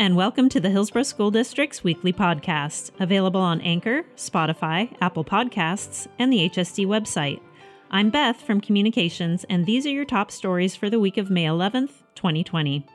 and welcome to the Hillsborough School District's weekly podcast, available on Anchor, Spotify, Apple Podcasts, and the HSD website. I'm Beth from Communications, and these are your top stories for the week of May 11th, 2020.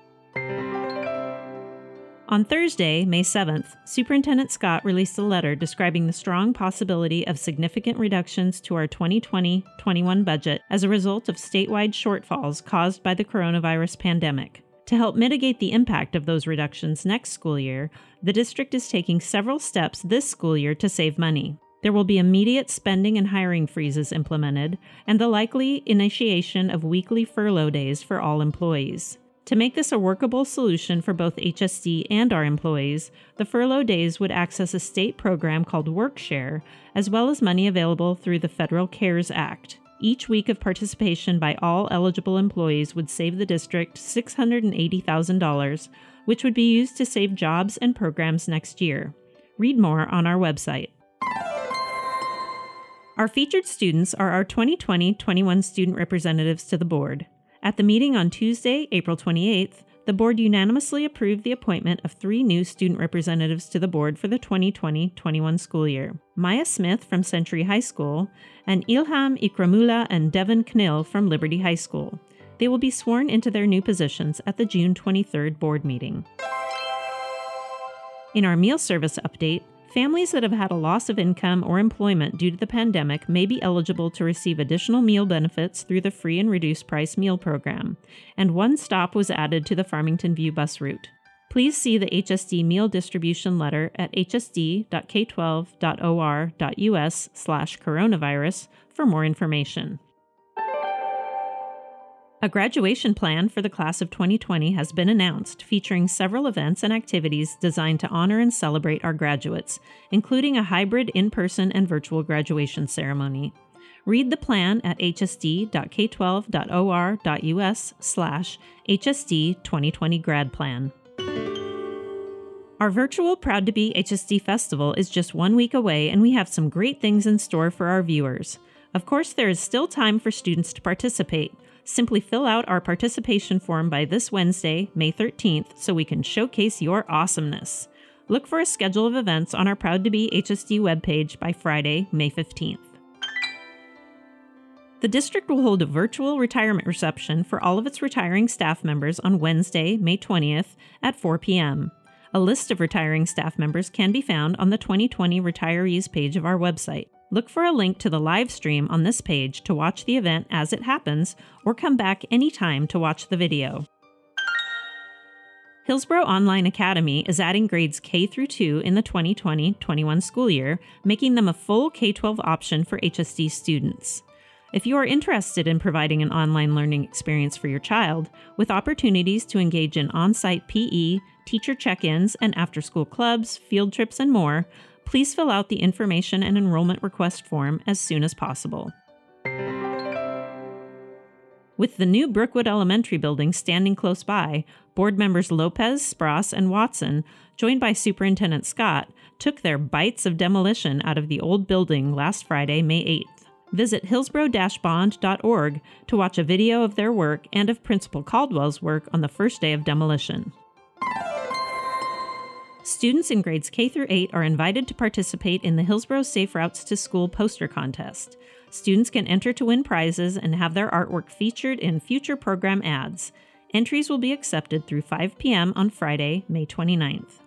On Thursday, May 7th, Superintendent Scott released a letter describing the strong possibility of significant reductions to our 2020-21 budget as a result of statewide shortfalls caused by the coronavirus pandemic. To help mitigate the impact of those reductions next school year, the district is taking several steps this school year to save money. There will be immediate spending and hiring freezes implemented, and the likely initiation of weekly furlough days for all employees. To make this a workable solution for both HSD and our employees, the furlough days would access a state program called WorkShare, as well as money available through the federal CARES Act. Each week of participation by all eligible employees would save the district $680,000, which would be used to save jobs and programs next year. Read more on our website. Our featured students are our 2020-21 student representatives to the board. At the meeting on Tuesday, April 28th, the board unanimously approved the appointment of 3 new student representatives to the board for the 2020-21 school year. Maya Smith from Century High School and Ilham Ikramula and Devon Knill from Liberty High School. They will be sworn into their new positions at the June 23rd board meeting. In our meal service update, families that have had a loss of income or employment due to the pandemic may be eligible to receive additional meal benefits through the free and reduced price meal program, and one stop was added to the Farmington View bus route. Please see the HSD meal distribution letter at hsd.k12.or.us/coronavirus for more information. A graduation plan for the class of 2020 has been announced, featuring several events and activities designed to honor and celebrate our graduates, including a hybrid in-person and virtual graduation ceremony. Read the plan at hsd.k12.or.us/hsd2020gradplan. Our virtual Proud to Be HSD Festival is just 1 week away, and we have some great things in store for our viewers. Of course, there is still time for students to participate. Simply fill out our participation form by this Wednesday, May 13th, so we can showcase your awesomeness. Look for a schedule of events on our Proud to Be HSD webpage by Friday, May 15th. The district will hold a virtual retirement reception for all of its retiring staff members on Wednesday, May 20th at 4 p.m. A list of retiring staff members can be found on the 2020 retirees page of our website. Look for a link to the live stream on this page to watch the event as it happens, or come back anytime to watch the video. Hillsborough Online Academy is adding grades K through 2 in the 2020-21 school year, making them a full K-12 option for HSD students. If you are interested in providing an online learning experience for your child, with opportunities to engage in on-site PE, teacher check-ins, and after-school clubs, field trips, and more, please fill out the information and enrollment request form as soon as possible. With the new Brookwood Elementary building standing close by, board members Lopez, Spross, and Watson, joined by Superintendent Scott, took their bites of demolition out of the old building last Friday, May 8th. Visit hillsborough-bond.org to watch a video of their work and of Principal Caldwell's work on the first day of demolition. Students in grades K through 8 are invited to participate in the Hillsborough Safe Routes to School poster contest. Students can enter to win prizes and have their artwork featured in future program ads. Entries will be accepted through 5 p.m. on Friday, May 29th.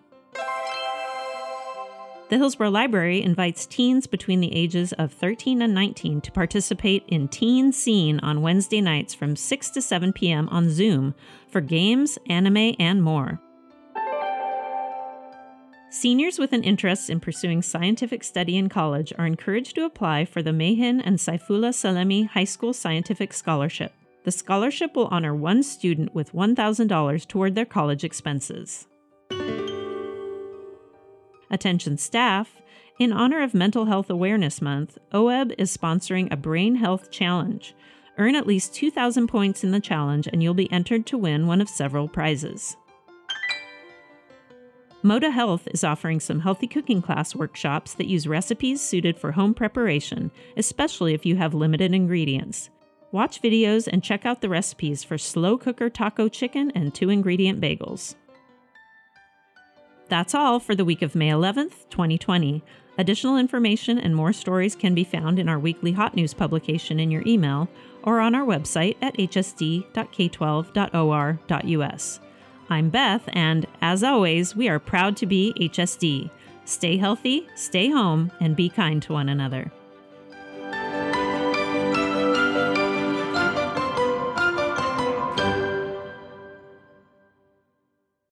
The Hillsborough Library invites teens between the ages of 13 and 19 to participate in Teen Scene on Wednesday nights from 6 to 7 p.m. on Zoom for games, anime, and more. Seniors with an interest in pursuing scientific study in college are encouraged to apply for the Mehin and Saifullah Salemi High School Scientific Scholarship. The scholarship will honor one student with $1,000 toward their college expenses. Attention staff, in honor of Mental Health Awareness Month, OEB is sponsoring a Brain Health Challenge. Earn at least 2,000 points in the challenge and you'll be entered to win one of several prizes. Moda Health is offering some healthy cooking class workshops that use recipes suited for home preparation, especially if you have limited ingredients. Watch videos and check out the recipes for slow cooker taco chicken and 2-ingredient bagels. That's all for the week of May 11th, 2020. Additional information and more stories can be found in our weekly hot news publication in your email or on our website at hsd.k12.or.us. I'm Beth, and as always, we are proud to be HSD. Stay healthy, stay home, and be kind to one another.